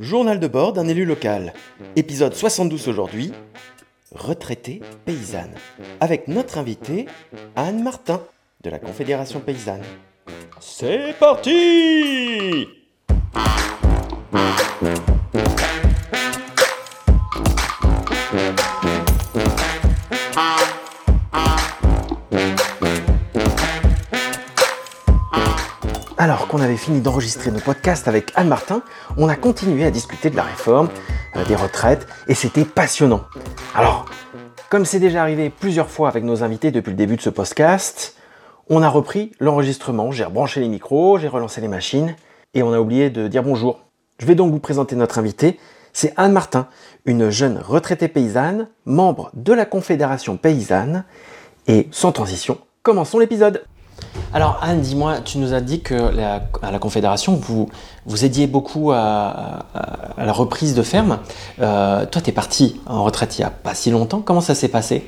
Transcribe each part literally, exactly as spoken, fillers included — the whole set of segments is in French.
Journal de bord d'un élu local, épisode soixante-douze aujourd'hui, retraitée paysanne, avec notre invitée Anne Martin de la Confédération paysanne. C'est parti! Alors qu'on avait fini d'enregistrer nos podcasts avec Anne Martin, on a continué à discuter de la réforme, euh, des retraites, et c'était passionnant. Alors, comme c'est déjà arrivé plusieurs fois avec nos invités depuis le début de ce podcast, on a repris l'enregistrement, j'ai rebranché les micros, j'ai relancé les machines, et on a oublié de dire bonjour. Je vais donc vous présenter notre invitée, c'est Anne Martin, une jeune retraitée paysanne, membre de la Confédération paysanne, et sans transition, commençons l'épisode. Alors Anne, dis-moi, tu nous as dit que la, à la Confédération, vous, vous aidiez beaucoup à, à, à la reprise de ferme. Euh, toi, tu es partie en retraite il n'y a pas si longtemps. Comment ça s'est passé ?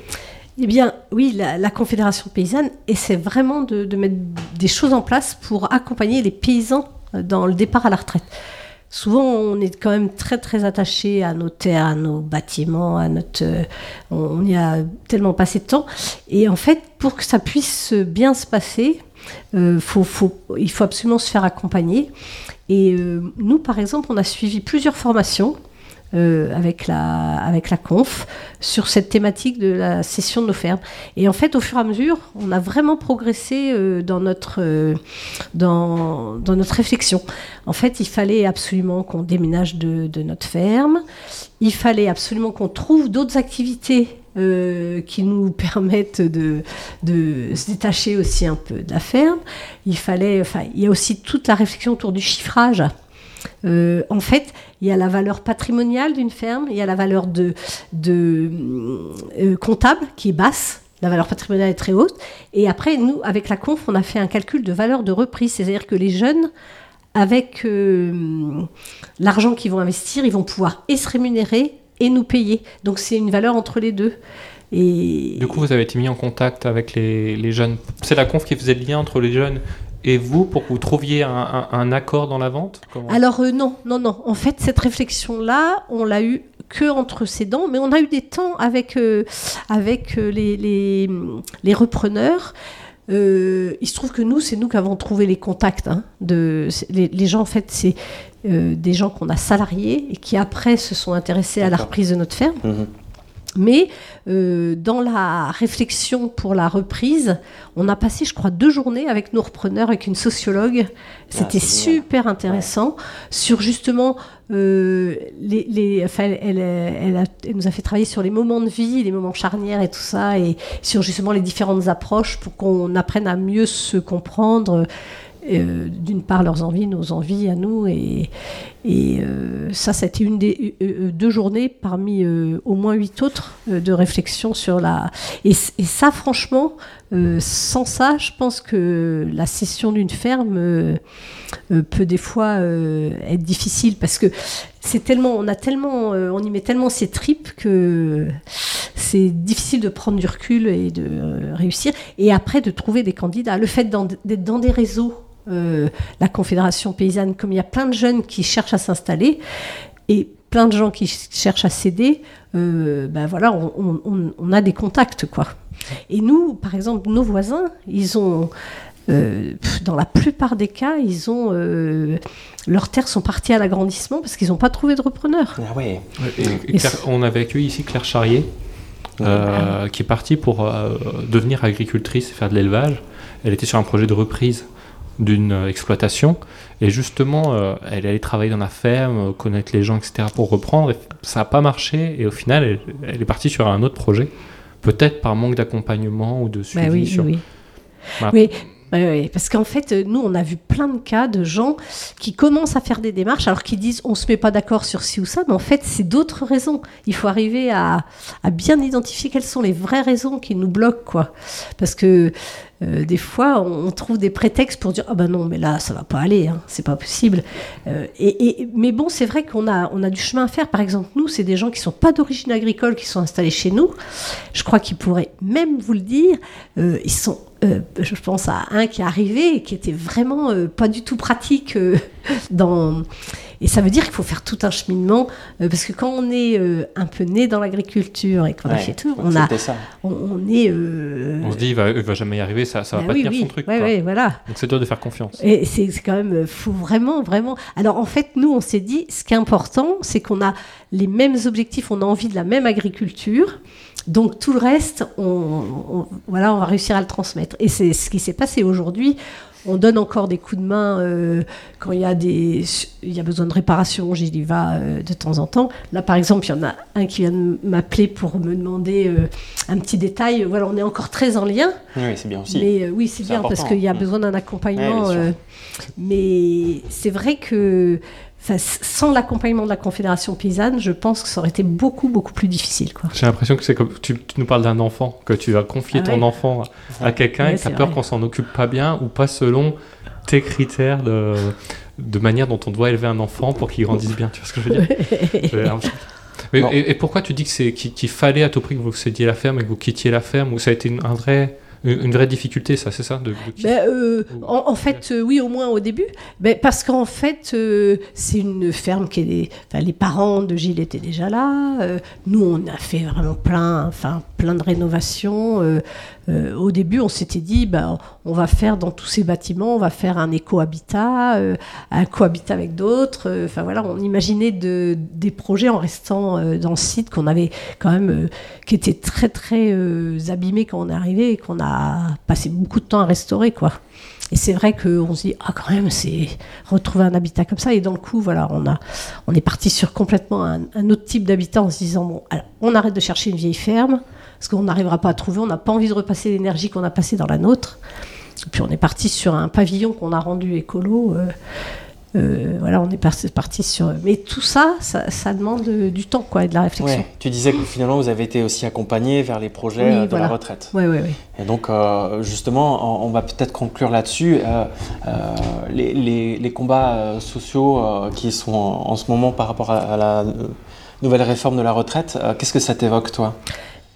Eh bien, oui, la, la Confédération paysanne essaie vraiment de, de mettre des choses en place pour accompagner les paysans dans le départ à la retraite. Souvent, on est quand même très, très attaché à nos terres, à nos bâtiments, à notre... On y a tellement passé de temps. Et en fait, pour que ça puisse bien se passer, euh, faut, faut, il faut absolument se faire accompagner. Et euh, nous, par exemple, on a suivi plusieurs formations euh, avec, la, avec la conf sur cette thématique de la cession de nos fermes. Et en fait, au fur et à mesure, on a vraiment progressé euh, dans, notre, euh, dans, dans notre réflexion. En fait, il fallait absolument qu'on déménage de, de notre ferme. Il fallait absolument qu'on trouve d'autres activités euh, qui nous permettent de, de se détacher aussi un peu de la ferme. Il fallait, enfin, il y a aussi toute la réflexion autour du chiffrage. Euh, en fait, il y a la valeur patrimoniale d'une ferme, il y a la valeur de, de euh, comptable qui est basse. La valeur patrimoniale est très haute. Et après, nous, avec la conf, on a fait un calcul de valeur de reprise. C'est-à-dire que les jeunes... Avec euh, l'argent qu'ils vont investir, ils vont pouvoir et se rémunérer et nous payer. Donc c'est une valeur entre les deux. Et... Du coup, vous avez été mis en contact avec les, les jeunes. C'est la conf qui faisait le lien entre les jeunes et vous pour que vous trouviez un, un, un accord dans la vente ? Comment... Alors euh, non, non, non. En fait, cette réflexion-là, on l'a eue que entre ses dents, mais on a eu des temps avec, euh, avec euh, les, les, les repreneurs. Euh, il se trouve que nous, c'est nous qui avons trouvé les contacts. Hein, de, les, les gens, en fait, c'est euh, des gens qu'on a salariés et qui, après, se sont intéressés D'accord. à la reprise de notre ferme. Mmh. Mais euh, dans la réflexion pour la reprise, on a passé, je crois, deux journées avec nos repreneurs, avec une sociologue. C'était ah, super bien. Intéressant. Ouais. Sur, justement, euh, les, les, enfin, elle, elle, elle, a, elle nous a fait travailler sur les moments de vie, les moments charnières et tout ça, et sur, justement, les différentes approches pour qu'on apprenne à mieux se comprendre. Euh, d'une part leurs envies, nos envies à nous et, et euh, ça ça a été une des euh, deux journées parmi euh, au moins huit autres euh, de réflexion sur la et, et ça franchement euh, sans ça je pense que la cession d'une ferme euh, euh, peut des fois euh, être difficile parce que c'est tellement on a tellement euh, on y met tellement ses tripes que c'est difficile de prendre du recul et de euh, réussir et après de trouver des candidats, le fait d'en, d'être dans des réseaux. Euh, la Confédération paysanne, comme il y a plein de jeunes qui cherchent à s'installer et plein de gens qui ch- cherchent à s'aider, euh, ben voilà, on, on, on a des contacts, quoi. Et nous, par exemple, nos voisins, ils ont, euh, dans la plupart des cas, ils ont, euh, leurs terres sont parties à l'agrandissement parce qu'ils n'ont pas trouvé de repreneur. Ah ouais. Et, et, et Claire, on avait accueilli ici Claire Charrier, euh, ouais. qui est partie pour euh, devenir agricultrice et faire de l'élevage. Elle était sur un projet de reprise d'une exploitation et justement euh, elle allait travailler dans la ferme, connaître les gens, etc. pour reprendre et ça n'a pas marché et au final elle, elle est partie sur un autre projet peut-être par manque d'accompagnement ou de suivi. Bah oui, sur... oui. Voilà. Oui. Oui, oui, parce qu'en fait, nous, on a vu plein de cas de gens qui commencent à faire des démarches, alors qu'ils disent, on ne se met pas d'accord sur ci ou ça, mais en fait, c'est d'autres raisons. Il faut arriver à, à bien identifier quelles sont les vraies raisons qui nous bloquent, quoi. Parce que euh, des fois, on, on trouve des prétextes pour dire, ah ben non, mais là, ça ne va pas aller, hein, c'est pas possible. Euh, et, et, mais bon, c'est vrai qu'on a, on a du chemin à faire. Par exemple, nous, c'est des gens qui ne sont pas d'origine agricole, qui sont installés chez nous. Je crois qu'ils pourraient même vous le dire, euh, ils sont... Euh, je pense à un qui est arrivé et qui était vraiment euh, pas du tout pratique euh, dans... Et ça veut dire qu'il faut faire tout un cheminement, euh, parce que quand on est euh, un peu né dans l'agriculture et qu'on ouais, a fait tout, on, a, on, on est... Euh... On se dit, il va, il va jamais y arriver, ça, ça bah va pas oui, tenir oui, son truc. Ouais, ouais, voilà. Donc c'est dur de faire confiance. Et c'est, c'est quand même... faut vraiment, vraiment... Alors en fait, nous, on s'est dit, ce qui est important, c'est qu'on a les mêmes objectifs, on a envie de la même agriculture. Donc tout le reste, on, on, voilà, on va réussir à le transmettre. Et c'est ce qui s'est passé aujourd'hui. On donne encore des coups de main euh, quand il y a des, il y a besoin de réparation, j'y va euh, de temps en temps. Là, par exemple, il y en a un qui vient de m'appeler pour me demander euh, un petit détail. Voilà, on est encore très en lien. Oui, c'est bien aussi. Mais euh, oui, c'est, c'est bien important, parce qu'il y a mmh. besoin d'un accompagnement. Ouais, euh, mais c'est vrai que ça, sans l'accompagnement de la Confédération paysanne, je pense que ça aurait été beaucoup, beaucoup plus difficile, quoi. J'ai l'impression que c'est comme tu, tu nous parles d'un enfant, que tu vas confier ah ouais. ton enfant à, à quelqu'un ouais, et tu as peur vrai. qu'on s'en occupe pas bien ou pas selon tes critères de, de manière dont on doit élever un enfant pour qu'il grandisse bien. Tu vois ce que je veux dire? J'ai l'impression. Mais, et, et pourquoi tu dis que c'est, qu'il, qu'il fallait à tout prix que vous cédiez la ferme et que vous quittiez la ferme, ou ça a été une, un vrai... Une vraie difficulté, ça, c'est ça de, de... Ben, euh, en, en fait, euh, oui, au moins au début. Ben, parce qu'en fait, euh, c'est une ferme qui est... Des... Enfin, les parents de Gilles étaient déjà là. Euh, nous, on a fait vraiment plein, enfin, plein de rénovations. Euh, euh, au début, on s'était dit, ben, on va faire dans tous ces bâtiments, on va faire un éco-habitat, euh, un co-habitat avec d'autres. Euh, enfin, voilà, on imaginait de, des projets en restant euh, dans le site qu'on avait quand même... Euh, qui était très, très euh, abîmé quand on est arrivé et qu'on a passer beaucoup de temps à restaurer, quoi. Et c'est vrai qu'on se dit, ah quand même, c'est retrouver un habitat comme ça. Et dans le coup, voilà, on a, on est parti sur complètement un, un autre type d'habitat en se disant, bon, alors, on arrête de chercher une vieille ferme parce qu'on n'arrivera pas à trouver, on n'a pas envie de repasser l'énergie qu'on a passée dans la nôtre. Et puis on est parti sur un pavillon qu'on a rendu écolo. Euh, Euh, voilà, on est parti sur... Mais tout ça, ça, ça demande du temps, quoi, et de la réflexion. Ouais. Tu disais que finalement, vous avez été aussi accompagné vers les projets oui, de voilà. la retraite. Oui, oui, oui. Et donc, euh, justement, on va peut-être conclure là-dessus. Euh, euh, les, les, les combats sociaux euh, qui sont en, en ce moment par rapport à, à la nouvelle réforme de la retraite, euh, qu'est-ce que ça t'évoque, toi ?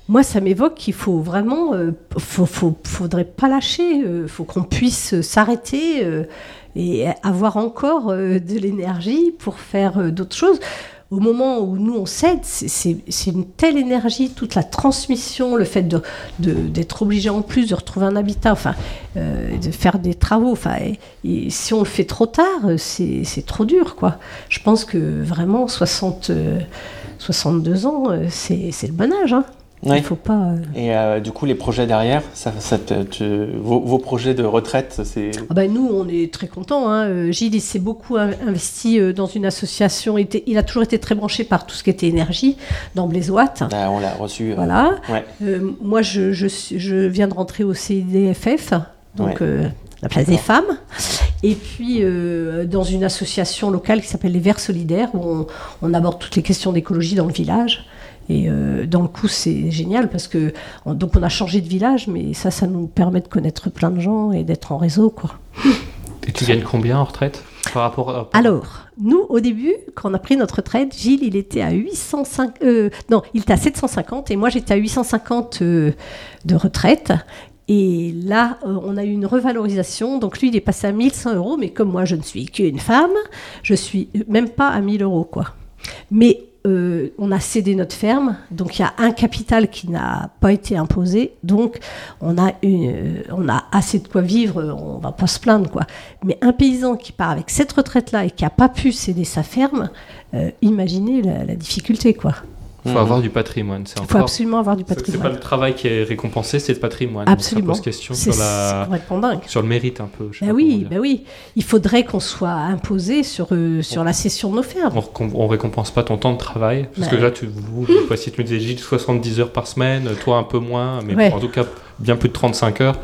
Moi, ça m'évoque qu'il faut vraiment... Euh, faut, faut, faudrait pas lâcher. Euh, faut qu'on puisse s'arrêter... Euh, et avoir encore euh, de l'énergie pour faire euh, d'autres choses. Au moment où nous, on cède, c'est, c'est, c'est une telle énergie, toute la transmission, le fait de, de, d'être obligé en plus de retrouver un habitat, enfin, euh, de faire des travaux. Enfin, et, et si on le fait trop tard, c'est, c'est trop dur, quoi. Je pense que vraiment, soixante, soixante-deux ans, c'est, c'est le bon âge, hein. Ouais. Il faut pas... Euh... Et euh, du coup, les projets derrière, ça, ça, tu, vos, vos projets de retraite, c'est... Ah bah nous, on est très contents. Hein. Gilles, il s'est beaucoup investi dans une association. Il, était, il a toujours été très branché par tout ce qui était énergie, dans Blaiseouat. Bah, on l'a reçu. Euh... Voilà. Ouais. Euh, moi, je, je, je viens de rentrer au C I D F F, donc ouais. euh, la place D'accord. des femmes. Et puis, euh, dans une association locale qui s'appelle les Verts Solidaires, où on, on aborde toutes les questions d'écologie dans le village. Et euh, dans le coup, c'est génial parce que on, donc on a changé de village, mais ça, ça nous permet de connaître plein de gens et d'être en réseau, quoi. Et tu gagnes combien en retraite par rapport à... Alors, nous, au début, quand on a pris notre retraite, Gilles, il était à huit cent cinq, euh, non, il était à sept cent cinquante et moi, j'étais à huit cent cinquante euh, de retraite. Et là, euh, on a eu une revalorisation. Donc lui, il est passé à mille cent euros, mais comme moi, je ne suis qu'une femme, je suis même pas à mille euros, quoi. Mais Euh, on a cédé notre ferme, donc il y a un capital qui n'a pas été imposé, donc on a, une, euh, on a assez de quoi vivre, on va pas se plaindre, quoi. Mais un paysan qui part avec cette retraite-là et qui n'a pas pu céder sa ferme, euh, imaginez la, la difficulté, quoi. Il faut mmh. avoir du patrimoine. Il faut absolument avoir du patrimoine. C'est pas le travail qui est récompensé, c'est le patrimoine. Absolument. Donc ça pose question c'est, sur, la... c'est sur le mérite un peu. Ben oui, ben oui. Il faudrait qu'on soit imposé sur, euh, sur on... la cession de nos fermes. On ne récompense pas ton temps de travail. Parce ben... que là, tu, vous, vous, vous, si tu nous disais soixante-dix heures par semaine, toi un peu moins, mais ouais. en tout cas bien plus de trente-cinq heures.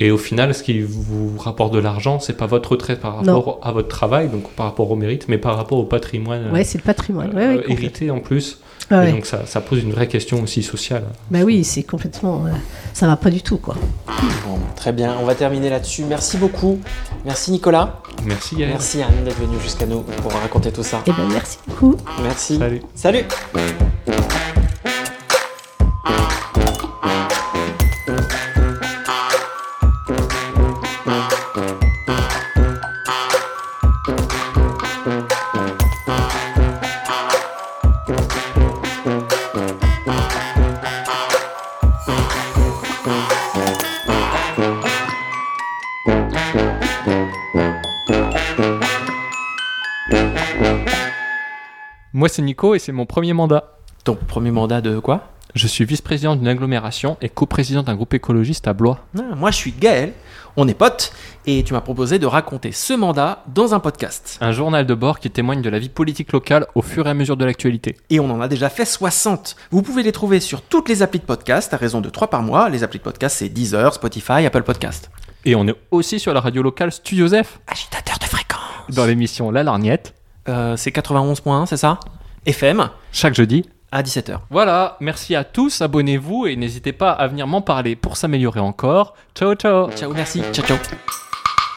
Et au final, ce qui vous rapporte de l'argent, c'est pas votre retraite par rapport non. à votre travail, donc par rapport au mérite, mais par rapport au patrimoine. Oui, c'est le patrimoine. Euh, ouais, ouais, hérité en plus. Ah ouais. Et donc ça, ça pose une vraie question aussi sociale. Bah oui, c'est complètement... Euh, ça va pas du tout, quoi. Bon, très bien, on va terminer là-dessus. Merci beaucoup. Merci Nicolas. Merci Yann. Merci Anne d'être venue jusqu'à nous pour raconter tout ça. Eh ben merci beaucoup. Merci. Salut. Salut. Moi, c'est Nico et c'est mon premier mandat. Ton premier mandat de quoi ? Je suis vice-président d'une agglomération et coprésident d'un groupe écologiste à Blois. Ah, moi, je suis Gaël, on est potes, et tu m'as proposé de raconter ce mandat dans un podcast. Un journal de bord qui témoigne de la vie politique locale au fur et à mesure de l'actualité. Et on en a déjà fait soixante. Vous pouvez les trouver sur toutes les applis de podcast, à raison de trois par mois. Les applis de podcast, c'est Deezer, Spotify, Apple Podcast. Et on est aussi sur la radio locale Studio Zeph. Agitateur de fréquence. Dans l'émission La Larniette. Euh, c'est quatre-vingt-onze virgule un, c'est ça ? F M. Chaque jeudi. À dix-sept heures. Voilà, merci à tous, abonnez-vous et n'hésitez pas à venir m'en parler pour s'améliorer encore. Ciao, ciao. Ciao, merci. Ciao, ciao.